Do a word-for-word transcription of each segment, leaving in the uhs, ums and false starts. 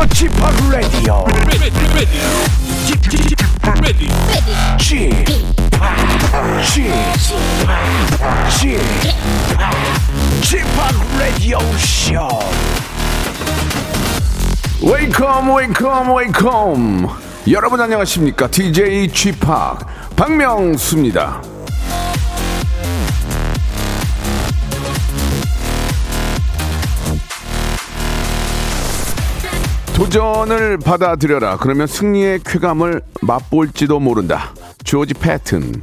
디제이 G-Park Radio. G-Park Radio Show. Welcome, welcome, welcome. 여러분 안녕하십니까? 디제이 G-Park 박명수입니다. 도전을 받아들여라. 그러면 승리의 쾌감을 맛볼지도 모른다. 조지 패튼.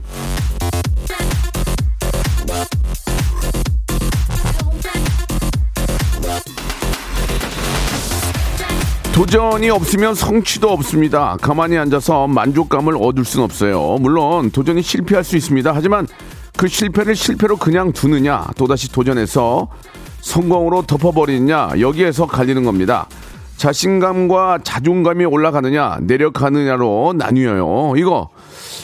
도전이 없으면 성취도 없습니다. 가만히 앉아서 만족감을 얻을 순 없어요. 물론 도전이 실패할 수 있습니다. 하지만 그 실패를 실패로 그냥 두느냐, 또다시 도전해서 성공으로 덮어버리느냐, 여기에서 갈리는 겁니다. 자신감과 자존감이 올라가느냐 내려가느냐로 나뉘어요. 이거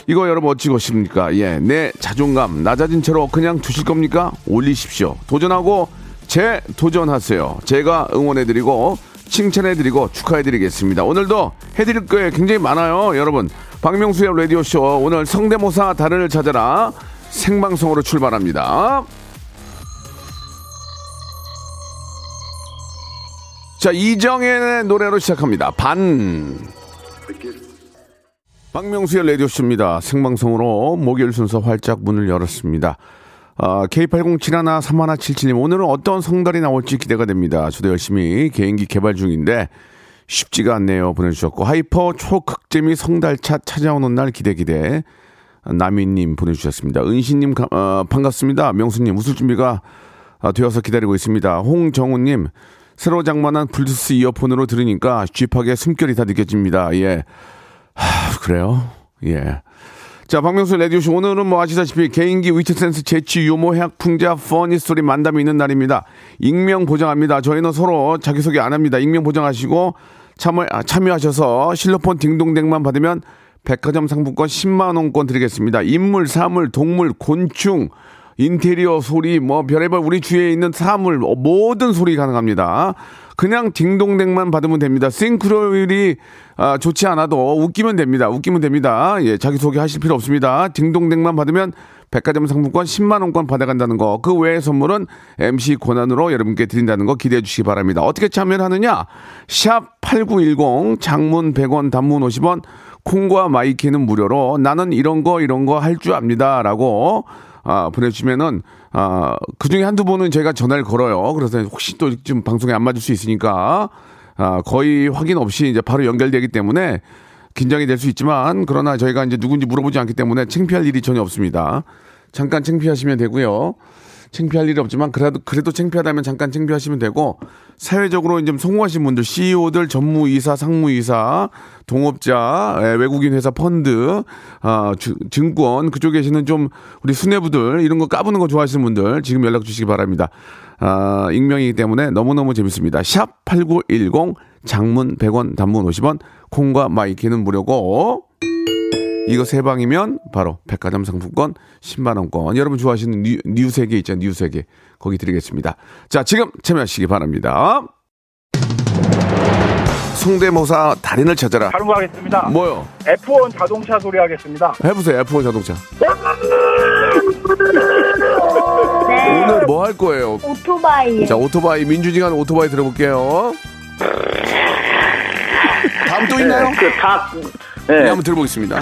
이거 여러분 어찌 것입니까? 예, 내 자존감 낮아진 채로 그냥 두실 겁니까? 올리십시오. 도전하고 재도전하세요. 제가 응원해드리고 칭찬해드리고 축하해드리겠습니다. 오늘도 해드릴 게 굉장히 많아요. 여러분, 박명수의 라디오쇼 오늘 성대모사 달인을 찾아라 생방송으로 출발합니다. 자, 이정재의 노래로 시작합니다. 반. 박명수의 라디오쇼입니다. 생방송으로 목요일 순서 활짝 문을 열었습니다. 아, 케이 팔공칠일 삼일칠칠님, 오늘은 어떤 성달이 나올지 기대가 됩니다. 저도 열심히 개인기 개발 중인데 쉽지가 않네요. 보내주셨고, 하이퍼 초극재미 성달차 찾아오는 날 기대 기대. 나미님 보내주셨습니다. 은신님 가, 어, 반갑습니다. 명수님 웃을 준비가 되어서 기다리고 있습니다. 홍정우님, 새로 장만한 블루투스 이어폰으로 들으니까 쥐팍의 숨결이 다 느껴집니다. 예. 하, 그래요? 예. 자, 박명수 라디오쇼 오늘은 뭐 아시다시피 개인기, 위트센스, 재치, 유머, 해학, 풍자, 퍼니 스토리 만담이 있는 날입니다. 익명 보장합니다. 저희는 서로 자기소개 안 합니다. 익명 보장하시고 참여, 아, 참여하셔서 실로폰 딩동댕만 받으면 백화점 상품권 십만 원권 드리겠습니다. 인물, 사물, 동물, 곤충, 인테리어 소리, 뭐 별의별 우리 주위에 있는 사물, 모든 소리 가능합니다. 그냥 딩동댕만 받으면 됩니다. 싱크로율이 아, 좋지 않아도 웃기면 됩니다. 웃기면 됩니다. 예, 자기소개 하실 필요 없습니다. 딩동댕만 받으면 백화점 상품권 십만 원권 받아간다는 거, 그 외의 선물은 엠시 권한으로 여러분께 드린다는 거 기대해 주시기 바랍니다. 어떻게 참여를 하느냐, 샵 팔구일공, 장문 백 원, 단문 오십 원, 콩과 마이키는 무료로 나는 이런 거 이런 거 할 줄 압니다 라고 아, 보내주시면은, 아, 그 중에 한두 분은 제가 전화를 걸어요. 그래서 혹시 또 지금 방송에 안 맞을 수 있으니까, 아, 거의 확인 없이 이제 바로 연결되기 때문에 긴장이 될 수 있지만, 그러나 저희가 이제 누군지 물어보지 않기 때문에 창피할 일이 전혀 없습니다. 잠깐 창피하시면 되고요. 창피할 일이 없지만, 그래도, 그래도 창피하다면 잠깐 창피하시면 되고, 사회적으로 좀 성공하신 분들, 씨이오들, 전무이사, 상무이사, 동업자, 외국인 회사 펀드, 아, 주, 증권, 그쪽에 계시는 좀 우리 수뇌부들, 이런 거 까부는 거 좋아하시는 분들, 지금 연락 주시기 바랍니다. 아, 익명이기 때문에 너무너무 재밌습니다. 샵팔구일공, 장문 백 원, 단문 오십 원, 콩과 마이키는 무료고, 이거 세 방이면 바로 백화점 상품권 십만 원권. 여러분 좋아하시는 뉴, 뉴세계 있잖아요. 뉴세계. 거기 드리겠습니다. 자, 지금 참여하시기 바랍니다. 성대모사 달인을 찾아라. 다른 거 하겠습니다. 뭐요? 에프원 자동차 소리 하겠습니다. 해보세요. 에프원 자동차. 네. 오늘 뭐 할 거예요? 오토바이. 자, 오토바이. 민준이가 하는 오토바이 들어볼게요. 다음 또 있나요? 네, 그 다... 네. 네, 한번 들어보겠습니다.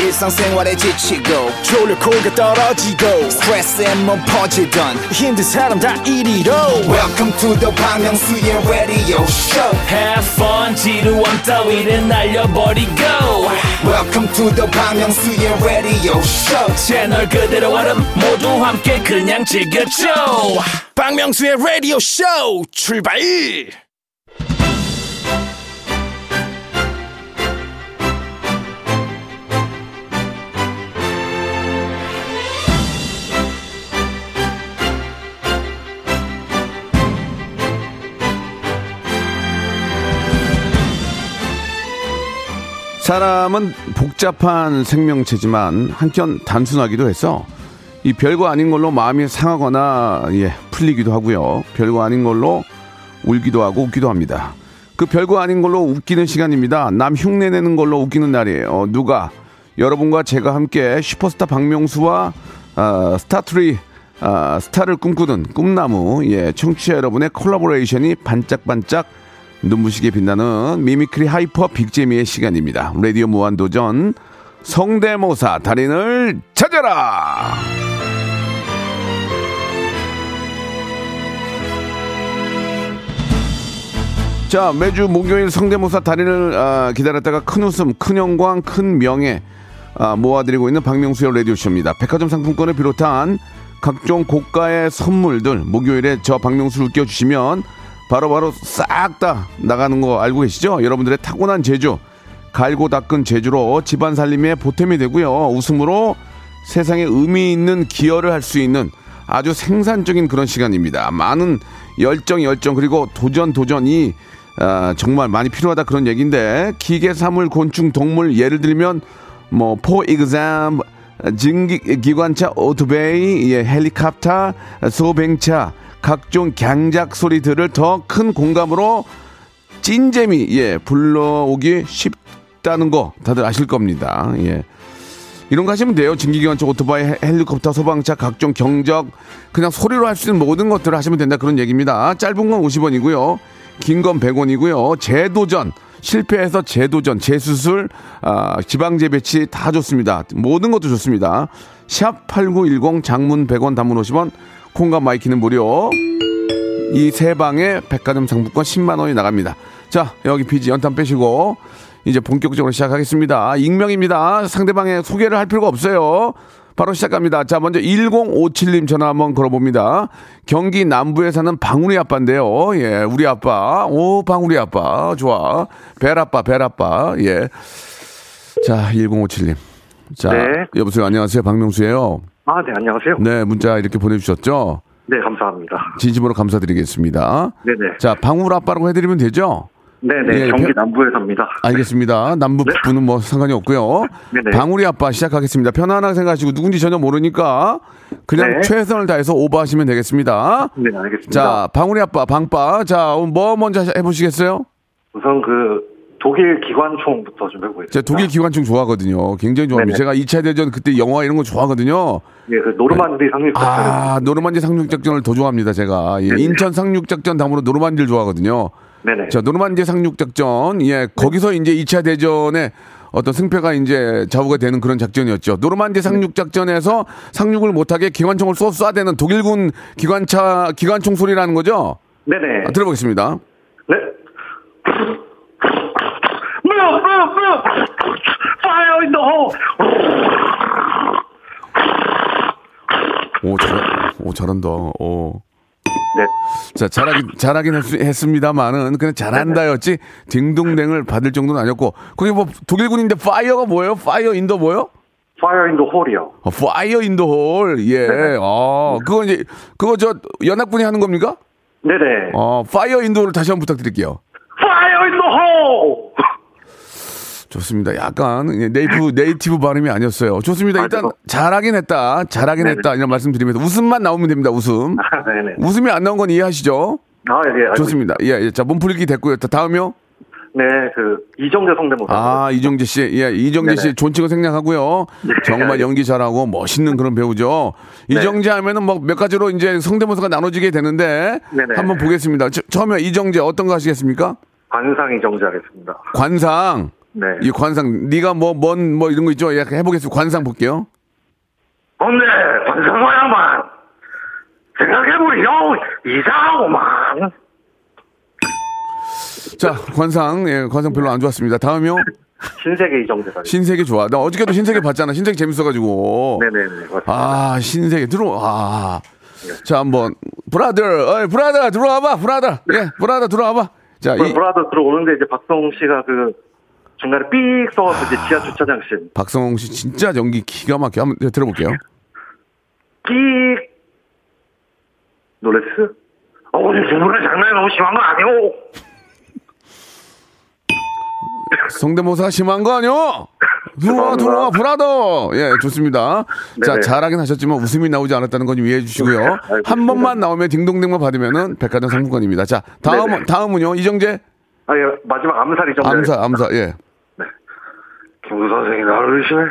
일상생활에 지치고, 졸려 코가 떨어지고, 스트레스에 몸 퍼지던, 힘든 사람 다 이리로. Welcome to the 박명수의 radio show. Have fun, 지루함 따위를 날려버리고. Welcome to the 박명수의 radio show. 채널 그대로 와름 모두 함께 그냥 즐겨줘. 박명수의 radio show 출발. 사람은 복잡한 생명체지만 한켠 단순하기도 해서 이 별거 아닌 걸로 마음이 상하거나 예, 풀리기도 하고요. 별거 아닌 걸로 울기도 하고 웃기도 합니다. 그 별거 아닌 걸로 웃기는 시간입니다. 남 흉내내는 걸로 웃기는 날이에요. 누가 여러분과 제가 함께 슈퍼스타 박명수와 어, 스타트리 어, 스타를 꿈꾸는 꿈나무 예, 청취자 여러분의 콜라보레이션이 반짝반짝 눈부시게 빛나는 미미크리 하이퍼 빅재미의 시간입니다. 라디오 무한도전 성대모사 달인을 찾아라. 자, 매주 목요일 성대모사 달인을 아, 기다렸다가 큰 웃음, 큰 영광, 큰 명예 아, 모아드리고 있는 박명수의 라디오쇼입니다. 백화점 상품권을 비롯한 각종 고가의 선물들 목요일에 저 박명수를 웃겨주시면 바로바로 싹 다 나가는 거 알고 계시죠? 여러분들의 타고난 재주, 갈고 닦은 재주로 집안 살림에 보탬이 되고요. 웃음으로 세상에 의미 있는 기여를 할 수 있는 아주 생산적인 그런 시간입니다. 많은 열정, 열정 그리고 도전, 도전이 아, 정말 많이 필요하다 그런 얘기인데 기계, 사물, 곤충, 동물 예를 들면 뭐 for example 증기기관차, 오토베이, 예, 헬리콥터, 소뱅차 각종 경작 소리들을 더 큰 공감으로 찐재미 예 불러오기 쉽다는 거 다들 아실 겁니다. 예, 이런 거 하시면 돼요. 증기기관차, 오토바이, 헬리콥터, 소방차 각종 경적 그냥 소리로 할 수 있는 모든 것들을 하시면 된다 그런 얘기입니다. 짧은 건 오십 원이고요, 긴 건 백 원이고요. 재도전, 실패해서 재도전, 재수술, 아, 지방재배치 다 좋습니다. 모든 것도 좋습니다. 샵 팔구일공, 장문 백 원, 단문 오십 원, 콩과 마이키는 무료. 이 세 방에 백화점 상품권 십만 원이 나갑니다. 자, 여기 피지 연탄 빼시고 이제 본격적으로 시작하겠습니다. 익명입니다. 상대방의 소개를 할 필요가 없어요. 바로 시작합니다. 자, 먼저 일공오칠님 전화 한번 걸어봅니다. 경기 남부에 사는 방울이 아빠인데요. 예, 우리 아빠. 오, 방울이 아빠. 좋아. 벨아빠, 벨아빠. 예. 자, 일공오칠님. 자, 네. 여보세요. 안녕하세요. 박명수예요. 아, 네, 안녕하세요. 네, 문자 이렇게 보내주셨죠? 네, 감사합니다. 진심으로 감사드리겠습니다. 네네. 자, 방울 아빠라고 해드리면 되죠? 네네, 예, 경기 남부에 삽니다. 알겠습니다. 남부 네? 분은 뭐 상관이 없고요. 네네. 방울이 아빠 시작하겠습니다. 편안하게 생각하시고 누군지 전혀 모르니까 그냥 네. 최선을 다해서 오버하시면 되겠습니다. 네, 알겠습니다. 자, 방울이 아빠, 방빠. 자, 뭐 먼저 해보시겠어요? 우선 그 독일 기관총부터 좀 해보겠습니다. 제가 독일 기관총 좋아하거든요. 굉장히 좋아합니다. 네네. 제가 이 차 대전 그때 영화 이런 거 좋아하거든요. 예, 그 노르만디 네. 상륙작전. 아, 노르만디 상륙작전을 더 좋아합니다, 제가. 예, 인천 상륙작전 다음으로 노르만디를 좋아하거든요. 네네. 자, 노르만디 상륙작전. 예, 네. 거기서 이제 이 차 대전의 어떤 승패가 이제 좌우가 되는 그런 작전이었죠. 노르만디 상륙작전에서 상륙을 못하게 기관총을 쏘, 쏴대는 독일군 기관차, 기관총 소리라는 거죠? 네네. 아, 들어보겠습니다. 네. Fire in the hole. 오, 잘, 오, 잘한다. 오. 네. 자, 잘하긴, 잘하긴 했, 했습니다만은, 그냥 잘한다였지, 딩동댕을 받을 정도는 아니었고, 그게 뭐, 독일군인데, 파이어가 뭐예요? 파이어 인 더 뭐요? 파이어 인 더 홀이요. 어, 파이어 인 더 홀, 예. 네네. 아, 그거 이제, 그거 저, 연합군이 하는 겁니까? 네네. 어, 파이어 인 더 홀을 다시 한번 부탁드릴게요. 파이어 인 더 홀! 좋습니다. 약간 네이티브 네이티브 발음이 아니었어요. 좋습니다. 일단 아, 잘하긴 했다, 잘하긴 네네. 했다 이런 말씀드리면서 웃음만 나오면 됩니다. 웃음. 아, 웃음이 안 나온 건 이해하시죠? 아, 예. 좋습니다. 예, 예. 자, 몸풀기 됐고요. 다음이요. 네, 그 이정재 성대모사. 아, 이정재 씨, 예, 이정재 네네. 씨 존칭은 생략하고요. 네. 정말 연기 잘하고 멋있는 그런 배우죠. 네. 이정재 하면은 뭐 몇 가지로 이제 성대모사가 나눠지게 되는데 네네. 한번 보겠습니다. 저, 처음에 이정재 어떤 거 하시겠습니까? 관상 이정재 하겠습니다. 관상. 네. 이 관상, 네가 뭐, 뭔, 뭐 이런 거 있죠? 해보겠습니다. 관상 볼게요. 근데 관상 모양만 생각해보니 이상하고만. 자, 관상, 예, 관상 별로 안 좋았습니다. 다음이요. 신세계 이정재. 신세계 좋아. 나 어저께도 신세계 봤잖아. 신세계 재밌어가지고. 네네네. 맞습니다. 아, 신세계 들어. 아, 네. 자 한번 브라더, 어이 브라더 들어와봐. 브라더, 네. 예, 브라더 들어와봐. 자, 이 브라더 들어오는데 이제 박성웅 씨가 그 중간에 삑 써서 이제 지하 주차장 씬. 박성웅 씨 진짜 연기 기가 막혀. 한번 들어볼게요. 삑 놀랬어? 어, 오늘 정말 장난이 너무 심한 거 아니오? 성대모사 심한 거 아니요? 들어와, 들어와, 브라더! 예, 좋습니다. 네네. 자, 잘하긴 하셨지만 웃음이 나오지 않았다는 건 좀 이해해 주시고요. 네, 한 번만 나오면 딩동댕만 받으면은 백화점 상품권입니다. 자, 다음, 네네. 다음은요, 이정재. 아, 예, 마지막 암살 이정재. 암살, 암살, 예. 네. 김구 선생이 나를 의심해.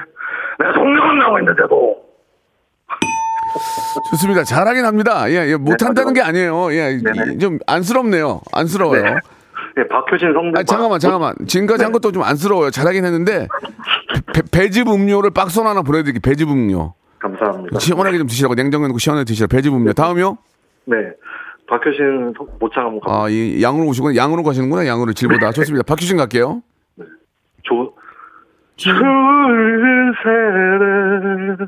내가 성명은 나오고 있는데도. 좋습니다. 잘하긴 합니다. 예, 예, 못한다는 네, 게 아니에요. 예, 네네. 좀 안쓰럽네요. 안쓰러워요. 네. 네, 박효신 성대. 아, 잠깐만, 잠깐만. 지금까지 네. 한 것도 좀 안쓰러워요. 잘하긴 했는데 배, 배즙 음료를 박스로 하나 보내드릴게요. 배즙 음료. 감사합니다. 시원하게 좀 드시라고 냉장고에 놓고 시원하게 드시라. 배즙 음료. 네. 다음요. 네, 박효신 모창. 아, 이 양으로 오시구나. 양으로 가시는구나. 양으로 질보다. 네. 좋습니다. 박효신 갈게요. 네. 조. 출세를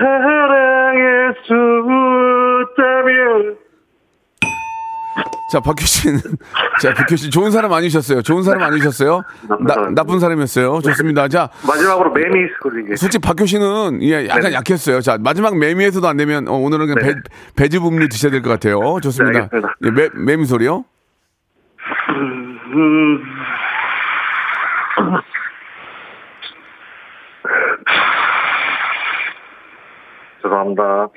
사랑해 주다면. 자, 박효신. 자, 박효신. 좋은 사람 아니셨어요. 좋은 사람 아니셨어요. 나쁜, 나, 나쁜 사람이었어요. 좋습니다. 자. 마지막으로 매미 스쿨이게. 솔직히 박효신은, 예, 약간 네. 약했어요. 자, 마지막 매미에서도 안 되면, 어, 오늘은 그냥 네. 배, 배즙음료 드셔야 될 것 같아요. 좋습니다. 네, 예, 매, 매미 소리요. 죄송합니다.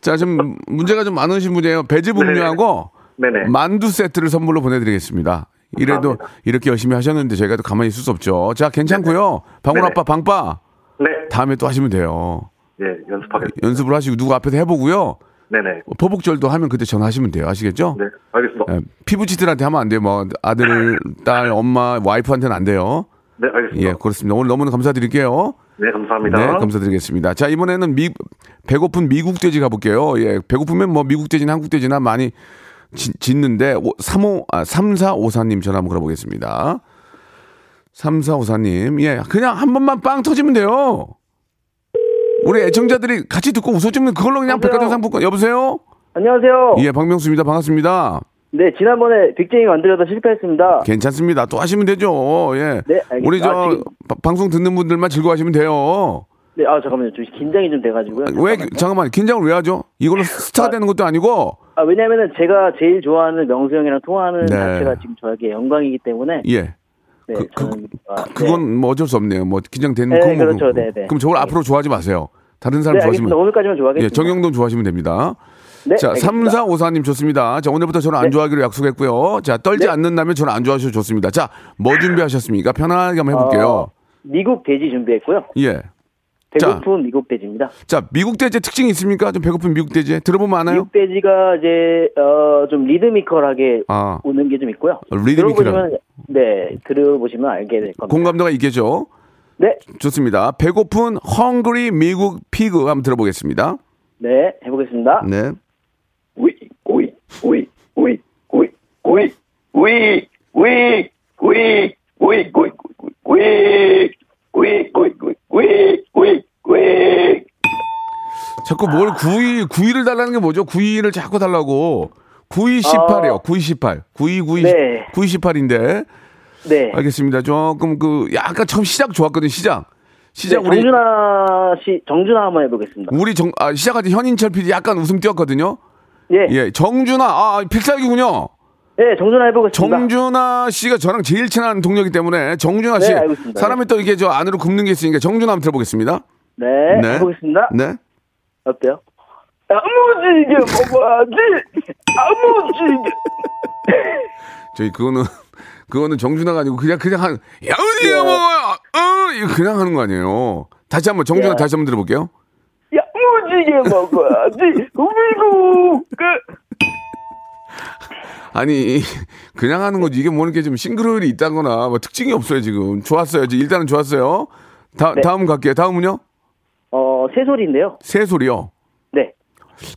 자, 지금 문제가 좀 많으신 분이에요. 배즙 음료하고. 네. 네네. 만두 세트를 선물로 보내드리겠습니다. 이래도 감사합니다. 이렇게 열심히 하셨는데 저희가 또 가만히 있을 수 없죠. 자, 괜찮고요. 방울 아빠, 방빠. 네. 다음에 또 하시면 돼요. 네, 연습하겠습니다. 연습을 하시고 누구 앞에서 해보고요. 네네. 포복절도 하면 그때 전화하시면 돼요. 아시겠죠? 네, 알겠습니다. 네, 피부치들한테 하면 안 돼요. 뭐 아들, 딸, 엄마, 와이프한테는 안 돼요. 네, 알겠습니다. 예, 그렇습니다. 오늘 너무나 감사드릴게요. 네, 감사합니다. 네, 감사드리겠습니다. 자, 이번에는 미 배고픈 미국 돼지 가볼게요. 예, 배고프면 뭐 미국 돼지나 한국 돼지나 많이. 지, 짓는데 삼 호, 아, 삼사오사님 전화 한번 걸어보겠습니다. 삼사오사님, 예, 그냥 한 번만 빵 터지면 돼요. 우리 애청자들이 같이 듣고 웃어주면 그걸로 그냥 백화점 상품권. 여보세요. 안녕하세요. 예, 박명수입니다. 반갑습니다. 네, 지난번에 빅쟁이 만들려다 실패했습니다. 괜찮습니다. 또 하시면 되죠. 예. 네, 알겠습니다. 우리 저 아, 지금... 바, 방송 듣는 분들만 즐거워하시면 돼요. 네, 아 잠깐만요. 좀 긴장이 좀 돼가지고요. 아, 왜 잠깐만 긴장을 왜 하죠? 이걸로 스타가 아, 되는 것도 아니고. 아, 왜냐면은 제가 제일 좋아하는 명수 형이랑 통화하는 네. 자체가 지금 저에게 영광이기 때문에. 예. 네, 그, 저는, 그 아, 그건 네. 뭐 어쩔 수 없네요. 뭐 긴장되는 건 뭐. 그렇죠. 네, 네. 그럼 저걸 네. 앞으로 좋아하지 마세요. 다른 사람 네, 좋아하시면. 오늘까지만 좋아하겠습니다. 예, 정영돈 좋아하시면 됩니다. 네, 자, 삼사오사님 좋습니다. 자, 오늘부터 저는 안 네. 좋아하기로 약속했고요. 자, 떨지 네. 않는다면 저는 안 좋아하셔도 좋습니다. 자, 뭐 준비하셨습니까? 편안하게 한번 해볼게요. 어, 미국 돼지 준비했고요. 예. 배고픈 자, 미국 돼지입니다. 자, 미국 돼지의 특징이 있습니까? 좀 배고픈 미국 돼지 들어보면 아나요? 미국 돼지가 이제 어, 좀 리드미컬하게 아. 우는 게 좀 있고요. 리드미컬. 네, 들어보시면 알게 될 겁니다. 공감도가 있겠죠? 네. 좋습니다. 배고픈 헝그리 미국 피그 한번 들어보겠습니다. 네, 해보겠습니다. 네. 우이 우이 우이 우이 우이 우이 우이 우이 우이 우이 우이 우이 구이 구이 구이 구이 구이 구이. 자꾸 뭘 구이 구이를 달라는 게 뭐죠? 구이를 자꾸 달라고. 구이 십팔이요. 구이 십팔. 구이 구이 구이 십팔인데. 네. 알겠습니다. 조금 그 약간 처음 시작 좋았거든요. 시작. 시작 네, 우리 정준아 씨 정준아 한번 해보겠습니다. 우리 정 아 시작할 때 현인철 피디 약간 웃음 띄었거든요. 예. 예. 정준아 아 필살기군요. 네, 정준아 해보겠습니다. 정준아 씨가 저랑 제일 친한 동료이기 때문에 정준아 씨 네, 알겠습니다. 사람이 또 이게 저 안으로 굽는 게 있으니까 정준아 한번 들어보겠습니다. 네, 네. 해보겠습니다. 네, 어때요? 아무지게 먹어야지. 아무지게. 저희 그거는 그거는 정준아가 아니고 그냥 그냥 한 야무지게 먹어요. 어, 이거 그냥 하는 거 아니에요? 다시 한번 정준아 예. 다시 한번 들어볼게요. 야무지게 먹어야지. 우리고 끝. 아니 그냥 하는 거지 이게 뭐 이렇게 좀 싱글이 있다거나 뭐 특징이 없어요 지금. 좋았어요. 일단은 좋았어요. 다, 네. 다음 갈게요. 다음은요? 어, 새소리인데요. 새소리요? 네.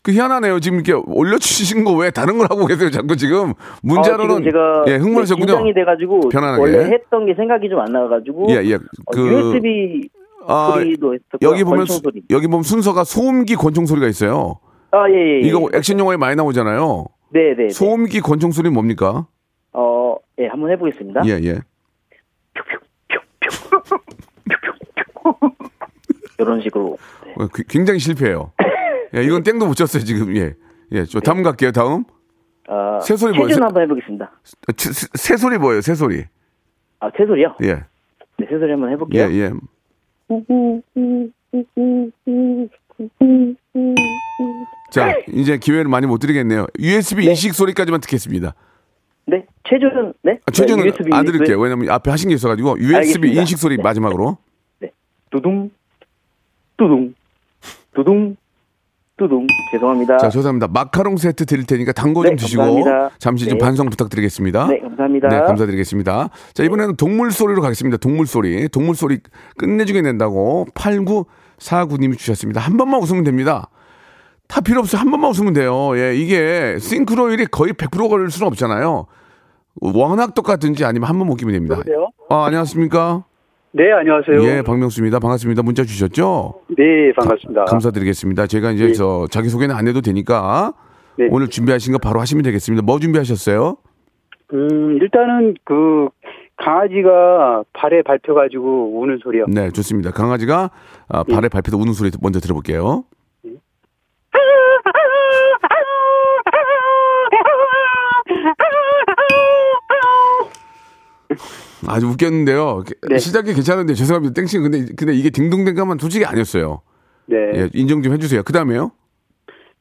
그 희한하네요. 지금 이렇게 올려주신 거 왜 다른 걸 하고 계세요? 자꾸 지금 문자로는 어, 제가 예, 흥분하셨군요. 긴장이 돼가지고 편안하게. 원래 했던 게 생각이 좀 안 나가지고. 예예. 예. 그 어, 유에스비 아, 소리도 했었고. 여기 보면 권총소리. 여기 보면 순서가 소음기 권총 소리가 있어요. 아 예예. 예, 이거 예. 액션 영화에 많이 나오잖아요. 네네. 네, 소음기 네. 권총 소리 뭡니까? 어, 예, 한번 해보겠습니다. 예예. 예. 이런 식으로. 네. 굉장히 실패해요. 예, 이건 땡도 못 쳤어요 지금. 예, 예, 저 다음 네. 갈게요. 다음. 어, 새소리 뭐예요? 새소리 한번 해보겠습니다. 새소리 뭐예요? 새소리. 아, 새소리요? 예. 네, 새소리 한번 해볼게요. 예, 예. 자, 이제 기회를 많이 못 드리겠네요. 유에스비 네. 인식 소리까지만 듣겠습니다. 네, 최준은 네. 아, 최준은 네, 안 들을게요. 왜냐면 앞에 하신 게 있어가지고 유에스비 알겠습니다. 인식 소리 네. 마지막으로. 네. 두둥, 두둥, 두둥. 두둥 죄송합니다. 자, 죄송합니다. 마카롱 세트 드릴 테니까 단 거 좀 네, 드시고 감사합니다. 잠시 네. 좀 반성 부탁드리겠습니다. 네, 감사합니다. 네, 감사드리겠습니다. 자, 이번에는 동물 소리로 가겠습니다. 동물 소리. 동물 소리 끝내주게 낸다고 팔구사구 님이 주셨습니다. 한 번만 웃으면 됩니다. 다 필요 없어요. 한 번만 웃으면 돼요. 예, 이게 싱크로율이 거의 백 퍼센트 걸 수는 없잖아요. 워낙 똑같든지 아니면 한 번 웃기면 됩니다. 여보세요? 아, 안녕하십니까? 네, 안녕하세요. 예, 박명수입니다. 반갑습니다. 문자 주셨죠? 네, 반갑습니다. 가, 감사드리겠습니다. 제가 이제 네. 저 자기소개는 안 해도 되니까 네. 오늘 준비하신 거 바로 하시면 되겠습니다. 뭐 준비하셨어요? 음, 일단은 그 강아지가 발에 밟혀가지고 우는 소리요. 네, 좋습니다. 강아지가 아, 발에 네. 밟혀서 우는 소리 먼저 들어볼게요. 네. 아주 웃겼는데요. 네. 시작이 괜찮은데 죄송합니다. 땡신 근데 근데 이게 딩동댕감은 솔직히 아니었어요. 네. 예, 인정 좀 해주세요. 그 다음에요?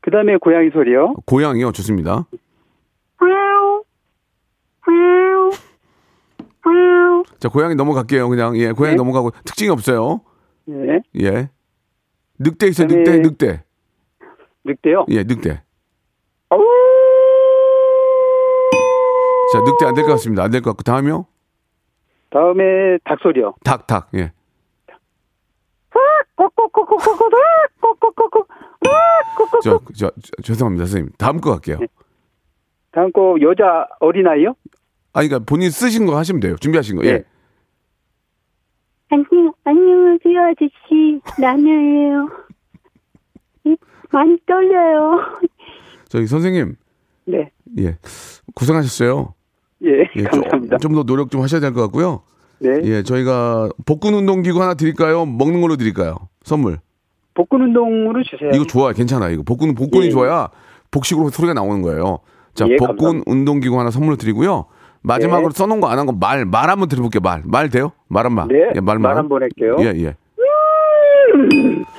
그 다음에 고양이 소리요. 고양이요. 좋습니다. 자, 고양이 넘어갈게요. 그냥 예, 고양이 네? 넘어가고 특징이 없어요. 네. 예. 늑대 있어요. 늑대, 네. 늑대. 늑대요? 예, 늑대. 아우. 자, 늑대 안 될 것 같습니다. 안 될 것 같고 다음이요? 다음에 닭 소리요. 닭, 닭, 예. 저, 저, 저, 죄송합니다, 선생님. 다음 거 갈게요. 네. 다음 거 여자 어린아이요? 아니, 그러니까 본인 쓰신 거 하시면 돼요. 준비하신 거, 네. 예. 안녕, 안녕하세요, 아저씨. 나녀예요. 많이 떨려요. 저기, 선생님. 네. 예. 고생하셨어요. 예, 예, 감사합니다. 좀 더 노력 좀 하셔야 될 것 같고요. 네. 예, 저희가 복근 운동기구 하나 드릴까요? 먹는 걸로 드릴까요? 선물. 복근 운동으로 주세요. 이거 좋아, 괜찮아. 이거 복근 복근이 예. 좋아야 복식으로 소리가 나오는 거예요. 자, 예, 복근 운동기구 하나 선물로 드리고요. 마지막으로 예. 써놓은 거 안 한 거 말 말 한번 드려볼게요. 말 말 돼요? 말 한 말. 네. 예, 말 말 한번 할게요. 예, 예.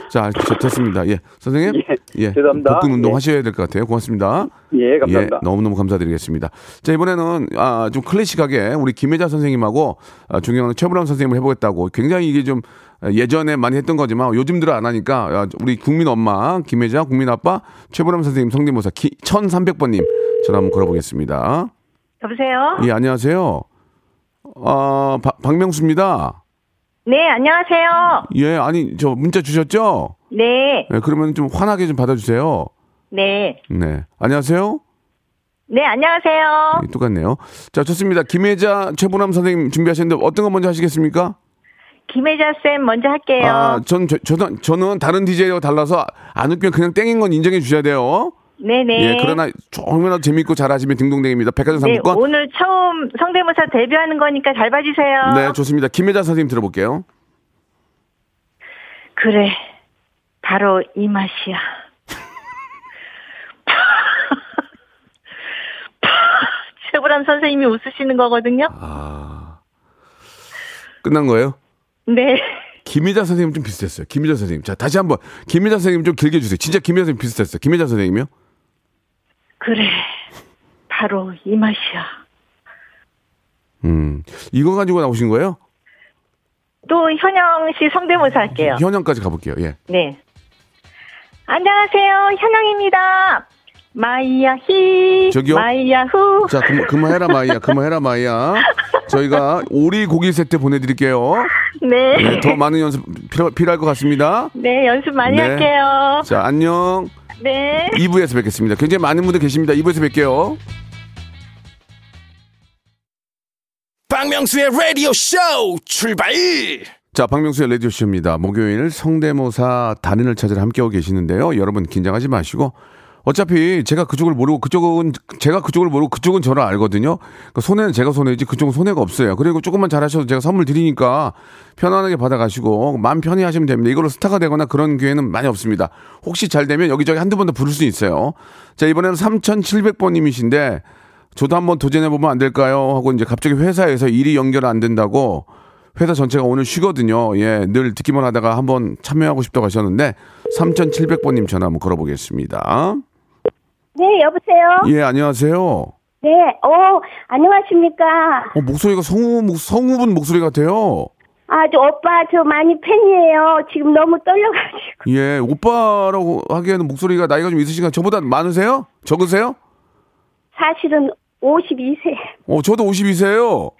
자, 됐습니다. 예, 선생님. 예, 예. 죄송합니다. 복근 운동 예. 하셔야 될 것 같아요. 고맙습니다. 예, 감사합니다. 예, 너무너무 감사드리겠습니다. 자, 이번에는 아, 좀 클래식하게 우리 김혜자 선생님하고 아, 존경하는 최불암 선생님을 해보겠다고 굉장히 이게 좀 예전에 많이 했던 거지만 요즘 들어 안 하니까 아, 우리 국민 엄마 김혜자, 국민 아빠 최불암 선생님 성대모사 기, 천삼백 번님 전화 한번 걸어보겠습니다. 여보세요? 예, 안녕하세요. 아, 바, 박명수입니다. 네, 안녕하세요. 예, 아니 저 문자 주셨죠? 네. 네, 그러면 좀 환하게 좀 받아주세요. 네. 네, 안녕하세요. 네, 안녕하세요. 네, 똑같네요. 자, 좋습니다. 김혜자 최불암 선생님 준비하셨는데 어떤 거 먼저 하시겠습니까? 김혜자 쌤 먼저 할게요. 아, 전 저, 저는 저는 다른 디제이와 달라서 안 웃기면 그냥 땡인 건 인정해 주셔야 돼요. 네네. 예, 그러나 조금이라도 재밌고 잘하시면 딩동댕입니다. 백화점 상품권. 네, 오늘 처음 성대모사 데뷔하는 거니까 잘 봐주세요. 네, 좋습니다. 김혜자 선생님 들어볼게요. 그래, 바로 이 맛이야. 최불암 선생님이 웃으시는 거거든요. 아, 끝난 거예요? 네. 김혜자 선생님 좀 비슷했어요. 김혜자 선생님. 자, 다시 한번 김혜자 선생님 좀 길게 주세요. 진짜 김혜자 선생님 비슷했어요. 김혜자 선생님이요? 그래, 바로 이 맛이야. 음, 이거 가지고 나오신 거예요? 또 현영 씨 성대모사 할게요. 현영까지 가볼게요. 예. 네. 안녕하세요, 현영입니다. 마이야히 저기요? 마이야후. 자, 그만, 그만해라 마이야. 그만해라 마이야. 저희가 오리 고기 세트 보내드릴게요. 네. 네, 더 많은 연습 필요, 필요할 것 같습니다. 네, 연습 많이 네. 할게요. 자, 안녕. 네. 이 부에서 뵙겠습니다. 굉장히 많은 분들 계십니다. 이 부에서 뵐게요. 박명수의 라디오 쇼 출발! 자, 박명수의 라디오 쇼입니다. 목요일 성대모사 달인을 찾으러 함께하고 계시는데요. 여러분 긴장하지 마시고 어차피 제가 그쪽을 모르고 그쪽은 제가 그쪽을 모르고 그쪽은 저를 알거든요. 그러니까 손해는 제가 손해지 그쪽은 손해가 없어요. 그리고 조금만 잘하셔도 제가 선물 드리니까 편안하게 받아가시고 마음 편히 하시면 됩니다. 이걸로 스타가 되거나 그런 기회는 많이 없습니다. 혹시 잘 되면 여기저기 한두 번 더 부를 수 있어요. 자, 이번에는 삼천칠백 번님이신데 저도 한번 도전해보면 안 될까요? 하고 이제 갑자기 회사에서 일이 연결 안 된다고 회사 전체가 오늘 쉬거든요. 예, 늘 듣기만 하다가 한번 참여하고 싶다고 하셨는데 삼천칠백 번님 전화 한번 걸어보겠습니다. 네, 여보세요? 예, 안녕하세요. 네, 어, 안녕하십니까? 어, 목소리가 성우, 성우분 목소리 같아요. 아, 저 오빠, 저 많이 팬이에요. 지금 너무 떨려가지고. 예, 오빠라고 하기에는 목소리가 나이가 좀 있으신가? 저보다 많으세요? 적으세요? 사실은 오십이 세. 어, 저도 오십이 세예요.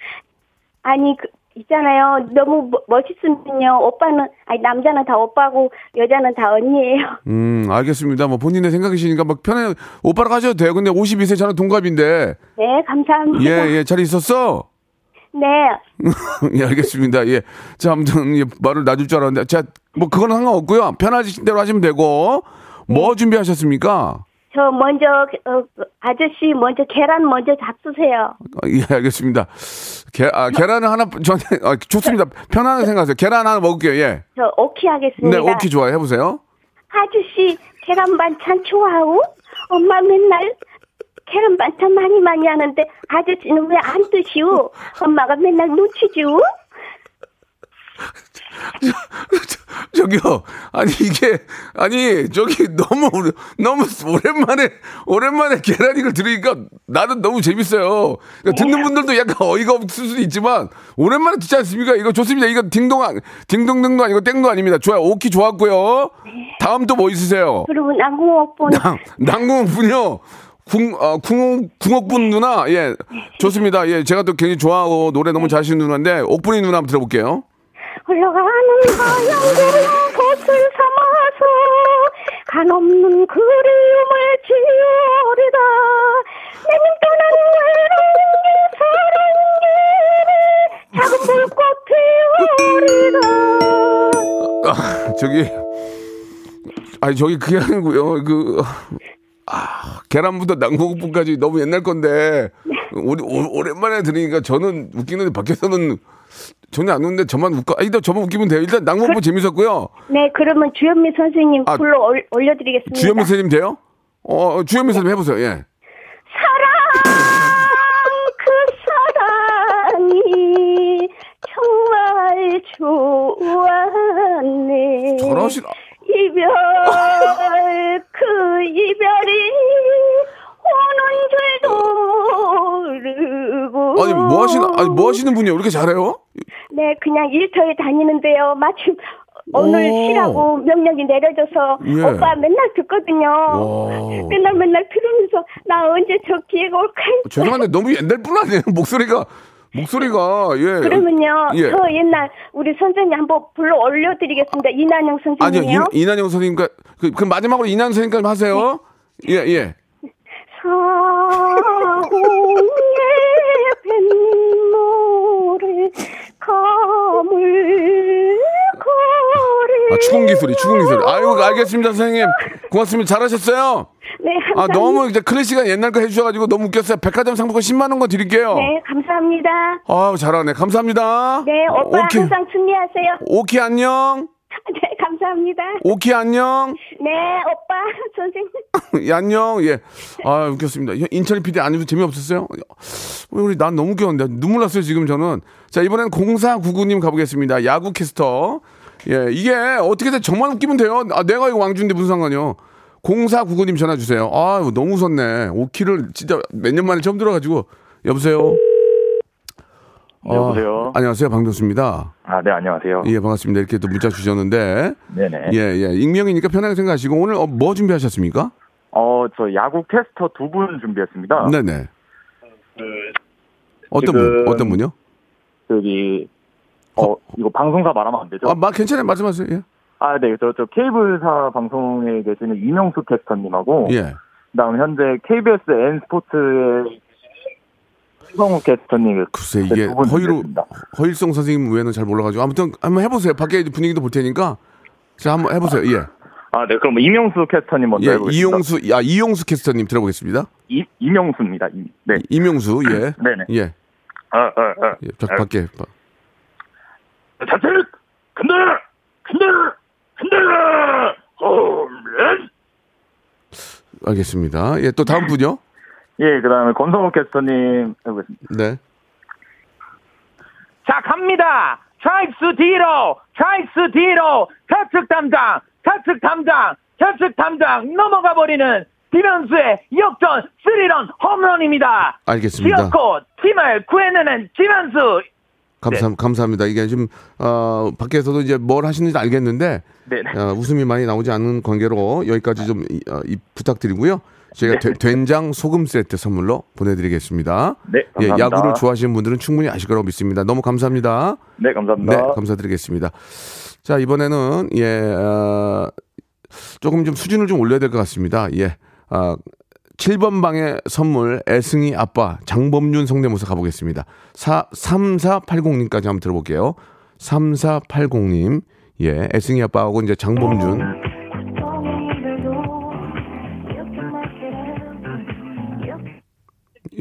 아니, 그, 있잖아요. 너무 멋있으면요. 오빠는, 아니, 남자는 다 오빠고, 여자는 다 언니예요. 음, 알겠습니다. 뭐, 본인의 생각이시니까, 막, 편해, 오빠라고 하셔도 돼요. 근데 오십이 세 저는 동갑인데. 네, 감사합니다. 예, 예, 잘 있었어? 네. 예, 알겠습니다. 예. 자, 아무튼, 예, 말을 놔줄 줄 알았는데. 자, 뭐, 그건 상관없고요. 편하신 대로 하시면 되고. 뭐 준비하셨습니까? 저 먼저 어, 아저씨 먼저 계란 먼저 잡수세요. 아, 예, 알겠습니다. 계 아, 계란을 하나 전 아, 좋습니다. 편안하게 생각하세요. 계란 하나 먹을게요. 예. 저 오키 하겠습니다. 네, 오키 좋아요. 해보세요. 아저씨 계란 반찬 좋아하고 엄마 맨날 계란 반찬 많이 많이 하는데 아저씨는 왜 안 드시오? 엄마가 맨날 눈치 주오? 저기요, 아니 이게 아니 저기 너무 너무 오랜만에 오랜만에 계란이를 들으니까 나도 너무 재밌어요. 그러니까 듣는 분들도 약간 어이가 없을 수도 있지만 오랜만에 듣지 않습니까? 이거 좋습니다. 이거 딩동 딩동등도 아니고 땡도 아닙니다. 좋아요. 오키 좋았고요. 다음 또 뭐 있으세요? 그리고 낭궁옥분. 낭궁옥분요. 궁, 어, 궁, 궁옥분 누나. 예, 좋습니다. 예, 제가 또 굉장히 좋아하고 노래 너무 잘하시는 누나인데 옥분이 누나 한번 들어볼게요. 흘러가는 하얀 걸로 꽃을 삼아서 한없는 그리움을 지우리라. 내님 떠난 외로운 이 사랑길에 작은 불꽃 피우리라. 아, 저기 아니 저기 그게 아니고요. 그 아, 계란부터 낭궁옥분까지 너무 옛날 건데 오, 오, 오랜만에 들으니까 저는 웃기는데 밖에서는 전혀 안 웃는데 저만 웃고 아니 저만 웃기면 돼요. 일단 낭만부 그, 재밌었고요. 네, 그러면 주현미 선생님 불러 아, 올려드리겠습니다. 주현미 선생님 돼요? 어, 주현미 선생님 해보세요. 예. 사랑 그 사랑이 정말 좋았네. 잘하시다. 이별 그 이별이 오는 줄도 모르고. 아니 뭐 하시나? 아니 뭐 하시는 분이에요? 이렇게 잘해요? 네, 그냥 일터에 다니는데요. 마침 오늘 쉬라고 명령이 내려져서 예. 오빠 맨날 듣거든요. 맨날 맨날 들으면서 나 언제 저 기회가 올까? 아, 죄송한데 너무 옛날 뿐 아니에요. 목소리가 목소리가 예. 그러면요. 예. 저 옛날 우리 선생님 한번 불러 올려드리겠습니다. 이난영 선생님요. 아니요, 이, 이난영 선생님과 그, 그 마지막으로 이난영 선생님까지 하세요. 예 예. 예. 사홍의 뱃물을 거물 거리. 아, 추궁기 소리, 추궁기 소리. 아이고, 알겠습니다, 선생님. 고맙습니다. 잘하셨어요. 네, 감사합니다. 아, 너무 이제 클래식한 옛날 거 해주셔가지고 너무 웃겼어요. 백화점 상품권 십만 원 거 드릴게요. 네, 감사합니다. 아, 잘하네. 감사합니다. 네, 오빠 오케이. 항상 준비하세요. 오케이, 안녕. 네, 감사합니다. 오키 안녕. 네, 오빠 선생님. 예, 안녕. 예. 아, 웃겼습니다. 인천이 피디 아니면 재미없었어요? 우리 난 너무 웃겼는데 눈물 났어요 지금 저는. 자, 이번엔 공사구구 님 가보겠습니다. 야구 캐스터. 예, 이게 어떻게든 정말 웃기면 돼요. 아, 내가 이거 왕준데 무슨 상관이요? 공사구구 님 전화 주세요. 아, 너무 웃었네. 오키를 진짜 몇 년 만에 처음 들어가지고. 여보세요. 여보세요. 어, 안녕하세요, 박명수입니다. 아, 네, 안녕하세요. 예, 반갑습니다. 이렇게 또 문자 주셨는데, 네네. 예, 예, 익명이니까 편하게 생각하시고 오늘 어, 뭐 준비하셨습니까? 어, 저 야구 캐스터 두 분 준비했습니다. 네네. 그, 어떤 분? 어떤 분요? 저기 어, 어 이거 방송사 말하면 안 되죠? 아, 막 괜찮아요. 말씀하세요. 예. 아, 네. 저, 저 케이블사 방송에 계시는 이명수 캐스터님하고, 예. 그다음 현재 케이비에스 N 스포츠의 박성웅 캐스터님. 글쎄 이게 허위로 허일성 선생님 외에는 잘 몰라가지고 아무튼 한번 해보세요. 밖에 분위기도 볼 테니까 자 한번 해보세요. 예. 아, 네. 그럼 이명수 캐스터님 먼저. 예. 해보겠습니다. 이용수, 아 이용수 캐스터님 들어보겠습니다. 이 이명수입니다. 이, 네. 이명수. 예. 네네. 예. 아, 아, 아. 예. 자, 아. 밖에. 자체 근데 근데 근데 홈런. 알겠습니다. 예. 또 다음 분요. 예, 그 다음에 권성우 캐스터님 해보겠습니다. 네. 자, 갑니다. 좌익수 뒤로, 좌익수 뒤로, 좌측 담장, 좌측 담장, 좌측 담장 넘어가 버리는 김현수의 역전 쓰리런 홈런입니다. 알겠습니다. 기어코 팀을 구해내는 김현수. 감사, 네. 감사합니다. 이게 지금 어, 밖에서도 이제 뭘 하시는지 알겠는데 어, 웃음이 많이 나오지 않는 관계로 여기까지 좀 어, 이, 부탁드리고요. 제가 네. 된장 소금 세트 선물로 보내드리겠습니다. 네, 감사합니다. 예, 야구를 좋아하시는 분들은 충분히 아실 거라고 믿습니다. 너무 감사합니다. 네, 감사합니다. 네, 감사드리겠습니다. 자, 이번에는 예 어, 조금 좀 수준을 좀 올려야 될 것 같습니다. 예, 어, 칠 번 방의 선물 애승이 아빠 장범준 성대모사 가보겠습니다. 삼사팔공님까지 한번 들어볼게요. 삼사팔공님, 예, 애승이 아빠하고 이제 장범준.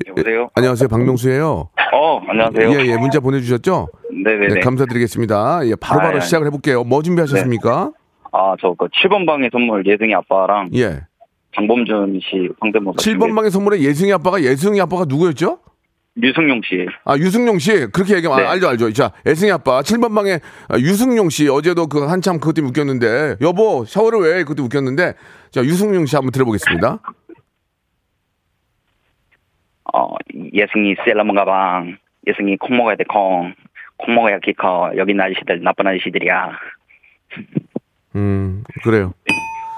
여보세요? 안녕하세요, 박명수예요. 어, 안녕하세요. 예, 예, 문자 보내주셨죠? 네네네. 네, 감사드리겠습니다. 예, 바로바로 바로 시작을 해볼게요. 뭐 준비하셨습니까? 네. 아, 저 그 칠 번 방의 선물 예승이 아빠랑 예 장범준 씨 상대모사. 칠 번 방의 선물에 예승이 아빠가 예승이 아빠가 누구였죠? 유승룡 씨. 아, 유승룡 씨 그렇게 얘기하면 네. 아, 알죠, 알죠. 자, 예승이 아빠 칠 번 방의 유승룡 씨 어제도 그 한참 그것 때문에 웃겼는데 여보 샤워를 왜 그때 웃겼는데 자 유승룡 씨 한번 들어보겠습니다. 어, 예승이 셀러먼 가방, 예승이 콩 먹어야 돼, 콩. 콩 먹어야 키 커. 여긴 아저씨들, 나쁜 아저씨들이야. 음, 그래요.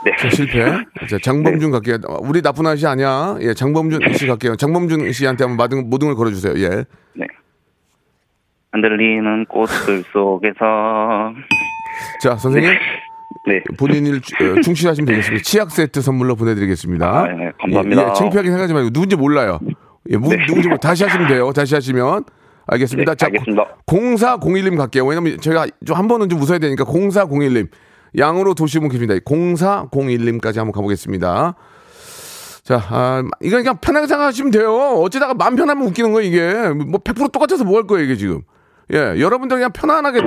네. 자, 실패. 자, 장범준 네. 갈게요. 우리 나쁜 아저씨 아니야. 예, 장범준 씨 갈게요. 장범준 씨한테 한번 모등을 걸어주세요. 예. 네. 흔들리는 꽃들 속에서. 자, 선생님. 네. 네. 본인을 충실하시면 되겠습니다. 치약 세트 선물로 보내드리겠습니다. 아, 네, 감사합니다. 예, 예, 창피하게 생각하지 말고 누군지 몰라요. 예, 무, 네. 누구지 뭐 다시 하시면 돼요. 다시 하시면 알겠습니다. 네, 알겠습니다. 자, 공사공일님 갈게요. 왜냐면 제가 좀 한 번은 좀 웃어야 되니까 공사공일님 양으로 도시분 깁니다. 공사공일님까지 한번 가보겠습니다. 자, 아, 이건 그냥 편하게 생각하시면 돼요. 어쩌다가 마음 편하면 웃기는 거예요. 이게 뭐 백 퍼센트 똑같아서 뭐 할 거예요 이게 지금. 예, 여러분들 그냥 편안하게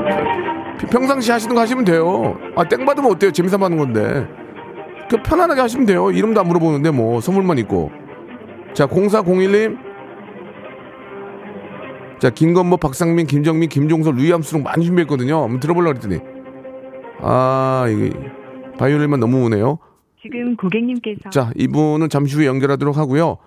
평상시 하시는 거 하시면 돼요. 아, 땡 받으면 어때요? 재미삼아 받는 건데. 그 편안하게 하시면 돼요. 이름도 안 물어보는데 뭐 선물만 있고. 자, 공사공일님. 자, 김건모, 박상민, 김정민, 김종서, 루이암스롱 많이 준비했거든요. 한번 들어보려고 했더니. 아, 이게 바이올린만 너무 우네요. 지금 고객님께서. 자, 이분은 잠시 후에 연결하도록 하고요.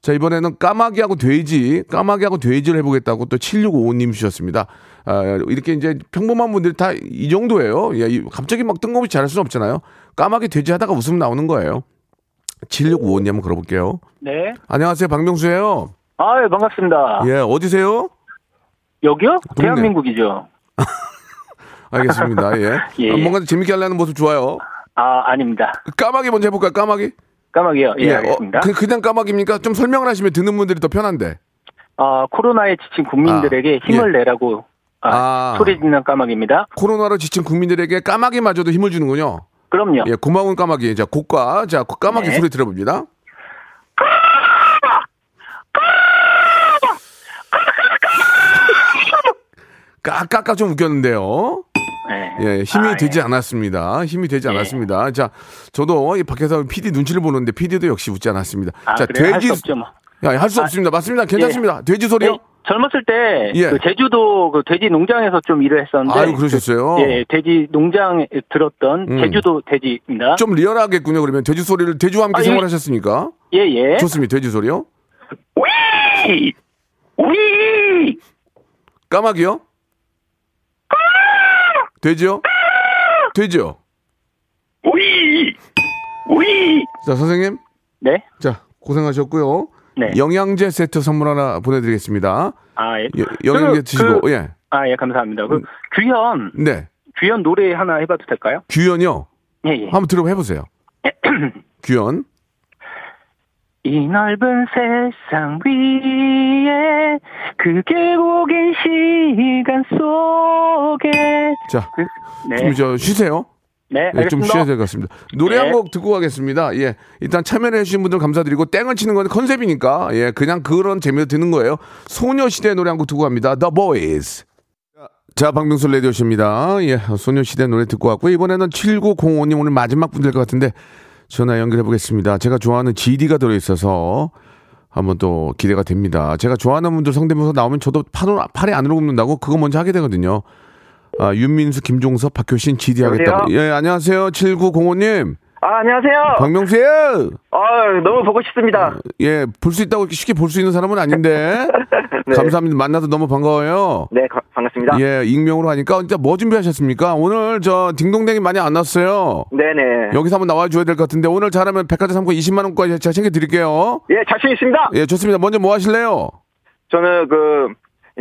자, 이번에는 까마귀하고 돼지, 까마귀하고 돼지를 해보겠다고 또 칠육오오님 주셨습니다. 아, 이렇게 이제 평범한 분들이 다 이 정도예요. 야, 이, 갑자기 막 뜬금없이 잘할 수는 없잖아요. 까마귀 돼지 하다가 웃음 나오는 거예요. 칠육오오님 한번 걸어볼게요. 네. 안녕하세요, 박명수예요. 아, 예, 반갑습니다. 예, 어디세요? 여기요? 동네. 대한민국이죠. 알겠습니다. 예. 예. 아, 뭔가 재밌게 하려는 모습 좋아요. 아, 아닙니다. 까마귀 먼저 해볼까요? 까마귀? 까마귀요. 예, 예. 알겠습니다. 어, 그, 그냥 까마귀입니까? 좀 설명을 하시면 듣는 분들이 더 편한데. 아, 코로나에 지친 국민들에게 아, 힘을 예. 내라고 아, 아, 소리짓는 까마귀입니다. 코로나로 지친 국민들에게 까마귀마저도 힘을 주는군요. 그럼요. 예, 고마운 까마귀. 자, 고가. 자, 까마귀 네. 소리 들어봅니다. 까까까 좀 웃겼는데요. 네. 예, 힘이 아, 되지 예. 않았습니다. 힘이 되지 예. 않았습니다. 자, 저도 이 밖에서 피디 눈치를 보는데 피디도 역시 웃지 않았습니다. 아, 자, 그래요? 돼지 할 수 없죠, 뭐. 야, 할 수 아, 없습니다. 맞습니다. 괜찮습니다. 예. 돼지 소리요? 예. 젊었을 때 예. 그 제주도 그 돼지 농장에서 좀 일을 했었는데. 아유, 그러셨어요? 그, 예, 돼지 농장에 들었던 음. 제주도 돼지입니다. 좀 리얼하겠군요. 그러면 돼지 소리를 돼지와 함께 아, 생활하셨으니까. 예, 예. 좋습니다. 돼지 소리요? 위! 위! 까마귀요? 돼지요? 돼지요? 오이! 오이! 자, 선생님. 네. 자, 고생하셨고요. 네. 영양제 세트 선물 하나 보내드리겠습니다. 아, 예. 여, 영양제 그, 드시고, 그, 예. 아, 예, 감사합니다. 그, 음. 규현. 네. 규현 노래 하나 해봐도 될까요? 규현이요? 예, 예. 한번 들어해보세요. 규현. 이 넓은 세상 위에 그 계곡인 시간 속에. 자, 그, 네. 좀 저 쉬세요. 네, 네, 좀 쉬어야 될 것 같습니다. 노래 네. 한 곡 듣고 가겠습니다. 예, 일단 참여를 해주신 분들 감사드리고 땡을 치는 건 컨셉이니까 예, 그냥 그런 재미로 듣는 거예요. 소녀시대 노래 한 곡 듣고 갑니다. The Boys. 자, 박명수 라디오십입니다. 예, 소녀시대 노래 듣고 왔고 이번에는 칠구공오님 오늘 마지막 분 될 것 같은데 전화 연결해 보겠습니다. 제가 좋아하는 지디가 들어있어서 한번 또 기대가 됩니다. 제가 좋아하는 분들 성대모사 나오면 저도 팔이 안으로 굽는다고 그거 먼저 하게 되거든요. 아, 윤민수, 김종서, 박효신, 지디 하겠다고. 예, 안녕하세요. 칠구공오님. 아, 안녕하세요. 박명수예요. 아, 너무 보고 싶습니다. 예, 볼 수 있다고 쉽게 볼 수 있는 사람은 아닌데. 네. 감사합니다. 만나서 너무 반가워요. 네, 가, 반갑습니다. 예, 익명으로 하니까 진짜 뭐 준비하셨습니까? 오늘 저 딩동댕이 많이 안 왔어요. 네네. 여기서 한번 나와줘야 될 것 같은데 오늘 잘하면 백화점 상품 이십만 원까지 제가 챙겨드릴게요. 예, 자신 있습니다. 예, 좋습니다. 먼저 뭐 하실래요? 저는 그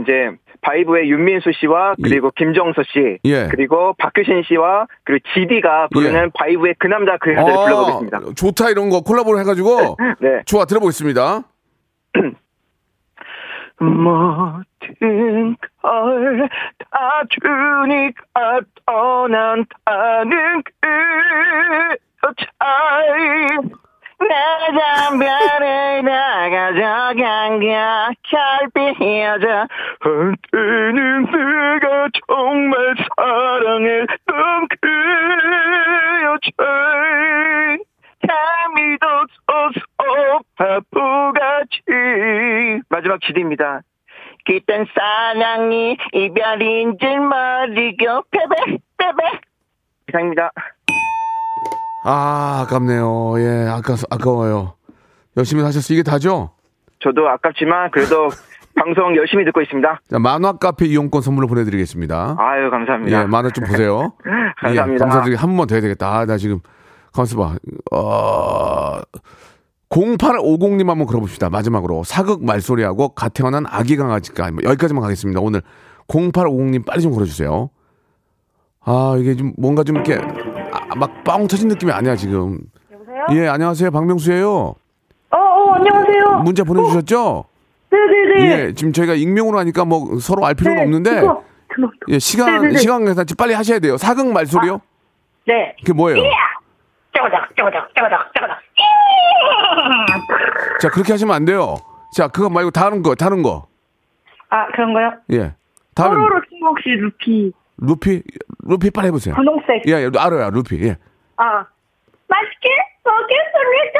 이제 바이브의 윤민수 씨와 그리고 예. 김정서 씨 예. 그리고 박효신 씨와 그리고 지디가 부르는 예. 바이브의 그 남자 그 여자를 아, 불러보겠습니다. 좋다 이런 거 콜라보를 해가지고 네. 좋아 들어보겠습니다. 모든 걸 다 주니까 떠난다는 그 차이 내 담배를 나가자 강가 결비해져 한때는 내가 정말 사랑했던 그 여자인 감이 돋아서 바보같이 마지막 지디입니다. 그땐 사랑이 이별인 줄 모르고 베베 베베 이상입니다. 아, 아깝네요. 예, 아까, 아까워요. 열심히 하셨어요. 이게 다죠? 저도 아깝지만, 그래도 방송 열심히 듣고 있습니다. 자, 만화 카페 이용권 선물로 보내드리겠습니다. 아유, 감사합니다. 예, 만화 좀 보세요. 감사합니다. 예, 감사드리고 한 번 더 해야 되겠다. 아, 나 지금, 가만있어 봐. 어, 공팔오공님 한번 걸어봅시다. 마지막으로. 사극 말소리하고, 갓 태어난 아기 강아지까지. 여기까지만 가겠습니다. 오늘. 공팔오공님 빨리 좀 걸어주세요. 아, 이게 좀, 뭔가 좀 이렇게. 아, 막 뻥 터진 느낌이 아니야 지금. 여보세요? 예, 안녕하세요. 박명수예요. 어, 어 안녕하세요. 문자 보내주셨죠? 네네네. 예, 지금 저희가 익명으로 하니까 뭐 서로 알 필요는 네, 없는데 그거, 그거, 그거. 예, 시간 네네네. 시간 계산 빨리 하셔야 돼요. 사극 말소리요? 아, 네. 그게 뭐예요? 쪼그닥 쪼그닥 쪼그닥 쪼그닥. 자, 그렇게 하시면 안 돼요. 자, 그거 말고 다른 거 다른 거. 아, 그런 거요? 예. 다른. 호로로 혹시 루피. 루피 루피 빨리 해보세요. 분홍색. 예, 예 알아요, 루피. 예. 아, 맛있게 먹겠습니다.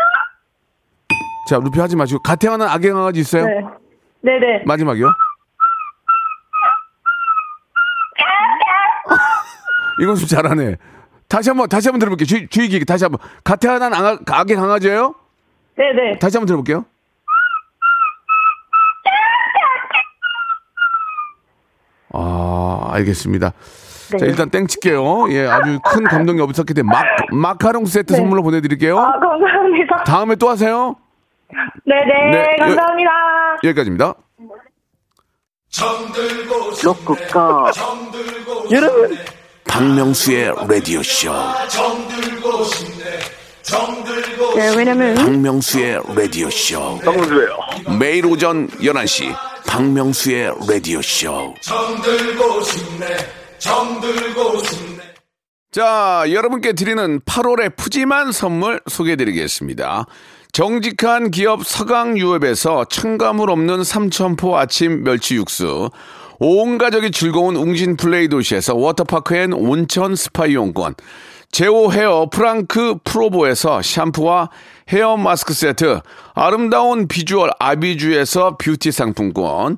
자, 루피 하지 마시고 갓 태어난 아기 강아지 있어요? 네, 네, 네. 마지막이요. 이건 좀 잘하네. 다시 한번 다시 한번 들어볼게요. 주의 주의 깊게 다시 한번. 갓 태어난 아, 아기 강아지예요? 네, 네. 다시 한번 들어볼게요. 아, 알겠습니다. 네. 자, 일단 땡칠게요. 예, 아주 큰 감동이 없었기 때문에 마, 마카롱 세트 네. 선물로 보내드릴게요. 아, 감사합니다. 다음에 또 하세요. 네네, 네, 감사합니다. 여, 여기까지입니다. 로쿠카 여러분, 박명수의 라디오 쇼. 네, 왜냐면 박명수의 라디오 쇼. 박명수예요. 매일 오전 열한 시. 박명수의 라디오 쇼. 정들고 싶네, 정들고 싶네. 자, 여러분께 드리는 팔월의 푸짐한 선물 소개해드리겠습니다. 정직한 기업 서강유업에서 첨가물 없는 삼천포 아침 멸치 육수, 온 가족이 즐거운 웅진플레이 도시에서 워터파크엔 온천 스파 이용권, 제오헤어 프랑크 프로보에서 샴푸와 헤어 마스크 세트, 아름다운 비주얼 아비주에서 뷰티 상품권,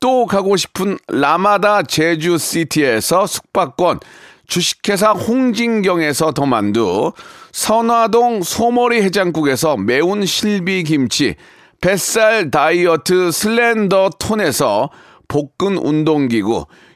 또 가고 싶은 라마다 제주시티에서 숙박권, 주식회사 홍진경에서 더만두, 선화동 소머리 해장국에서 매운 실비김치, 뱃살 다이어트 슬렌더 톤에서 복근 운동기구,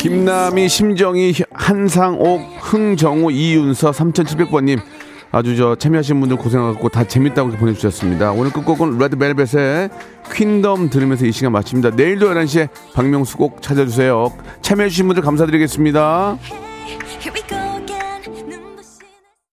김남희, 심정희, 한상옥, 흥정우, 이윤서, 삼천칠백 번님 아주 저 참여하신 분들 고생하고 다 재밌다고 보내주셨습니다. 오늘 끝곡은 레드벨벳의 퀸덤 들으면서 이 시간 마칩니다. 내일도 열한 시에 박명수 꼭 찾아주세요. 참여해주신 분들 감사드리겠습니다.